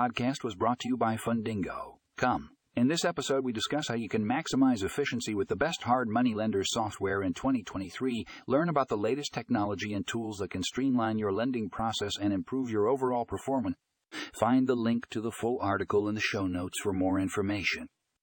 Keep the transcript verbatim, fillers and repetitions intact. podcast was brought to you by Fundingo. Come. In this episode, we discuss how you can maximize efficiency with the best hard money lender software in twenty twenty-three, learn about the latest technology and tools that can streamline your lending process and improve your overall performance. Find the link to the full article in the show notes for more information.